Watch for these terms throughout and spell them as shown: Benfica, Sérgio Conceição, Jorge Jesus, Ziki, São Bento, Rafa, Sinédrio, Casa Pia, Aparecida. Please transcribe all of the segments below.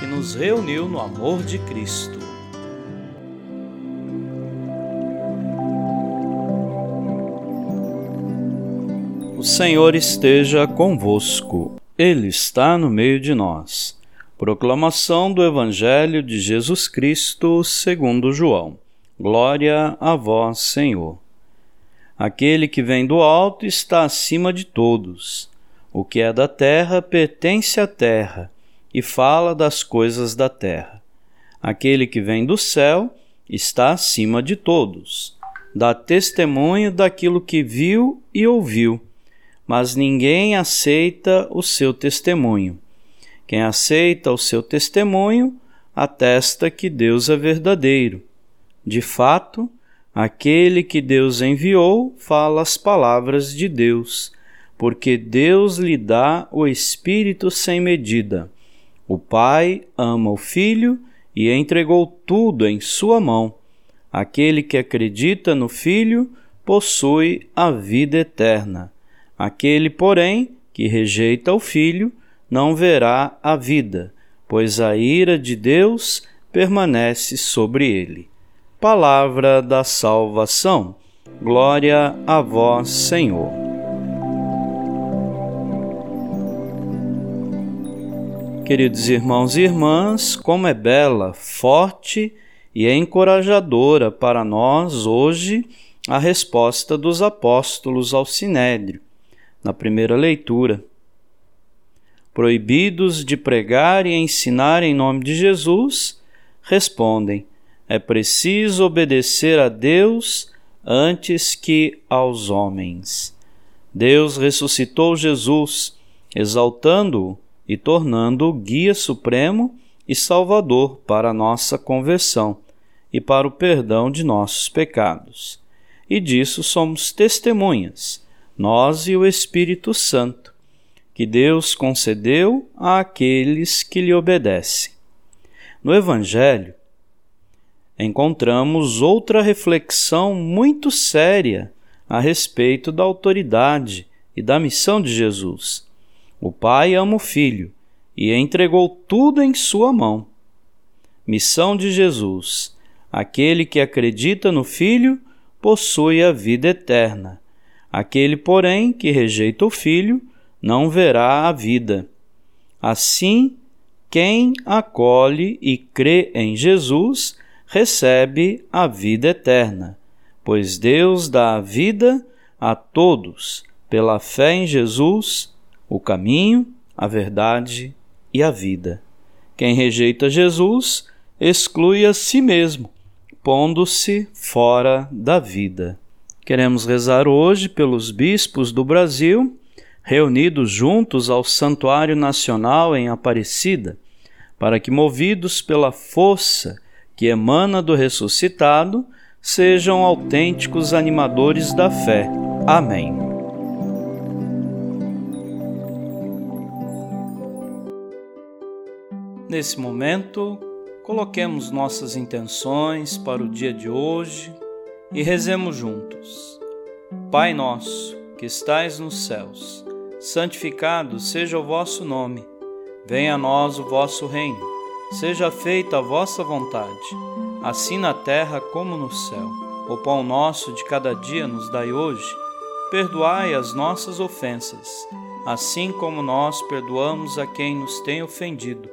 que nos reuniu no amor de Cristo. O Senhor esteja convosco. Ele está no meio de nós. Proclamação do Evangelho de Jesus Cristo segundo João. Glória a vós, Senhor. Aquele que vem do alto está acima de todos. O que é da terra pertence à terra e fala das coisas da terra. Aquele que vem do céu está acima de todos. Dá testemunho daquilo que viu e ouviu, mas ninguém aceita o seu testemunho. Quem aceita o seu testemunho atesta que Deus é verdadeiro. De fato, aquele que Deus enviou fala as palavras de Deus, porque Deus lhe dá o Espírito sem medida. O Pai ama o Filho e entregou tudo em sua mão. Aquele que acredita no Filho possui a vida eterna. Aquele, porém, que rejeita o Filho, não verá a vida, pois a ira de Deus permanece sobre ele. Palavra da salvação. Glória a vós, Senhor. Queridos irmãos e irmãs, como é bela, forte e encorajadora para nós hoje a resposta dos apóstolos ao Sinédrio, na primeira leitura. Proibidos de pregar e ensinar em nome de Jesus, respondem: é preciso obedecer a Deus antes que aos homens. Deus ressuscitou Jesus, exaltando-o e tornando-o guia supremo e salvador para a nossa conversão e para o perdão de nossos pecados. E disso somos testemunhas, nós e o Espírito Santo, que Deus concedeu àqueles que lhe obedecem. No Evangelho, encontramos outra reflexão muito séria a respeito da autoridade e da missão de Jesus. O Pai ama o Filho e entregou tudo em sua mão. Missão de Jesus: aquele que acredita no Filho possui a vida eterna. Aquele, porém, que rejeita o Filho, não verá a vida. Assim, quem acolhe e crê em Jesus recebe a vida eterna, pois Deus dá a vida a todos pela fé em Jesus, o caminho, a verdade e a vida. Quem rejeita Jesus exclui a si mesmo, pondo-se fora da vida. Queremos rezar hoje pelos bispos do Brasil, reunidos juntos ao Santuário Nacional em Aparecida, para que, movidos pela força que emana do ressuscitado, sejam autênticos animadores da fé. Amém. Nesse momento, coloquemos nossas intenções para o dia de hoje e rezemos juntos. Pai nosso, que estais nos céus, santificado seja o vosso nome, venha a nós o vosso reino, seja feita a vossa vontade, assim na terra como no céu. O pão nosso de cada dia nos dai hoje, perdoai as nossas ofensas, assim como nós perdoamos a quem nos tem ofendido,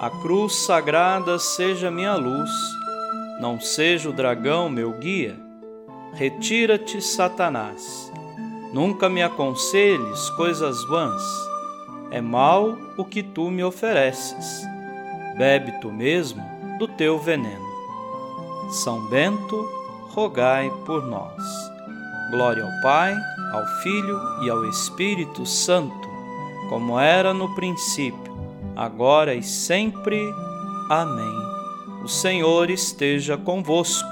A cruz sagrada seja minha luz, não seja o dragão meu guia. Retira-te, Satanás, nunca me aconselhes coisas vãs. É mal o que tu me ofereces, bebe tu mesmo do teu veneno. São Bento, rogai por nós. Glória ao Pai, ao Filho e ao Espírito Santo, como era no princípio, agora e sempre. Amém. O Senhor esteja convosco.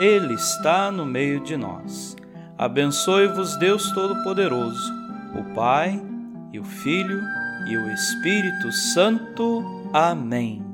Ele está no meio de nós. Abençoe-vos Deus Todo-Poderoso, o Pai, e o Filho, e o Espírito Santo. Amém.